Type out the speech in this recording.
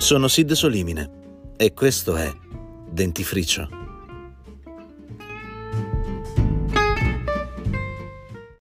Sono Sid Solimine e questo è Dentifricio.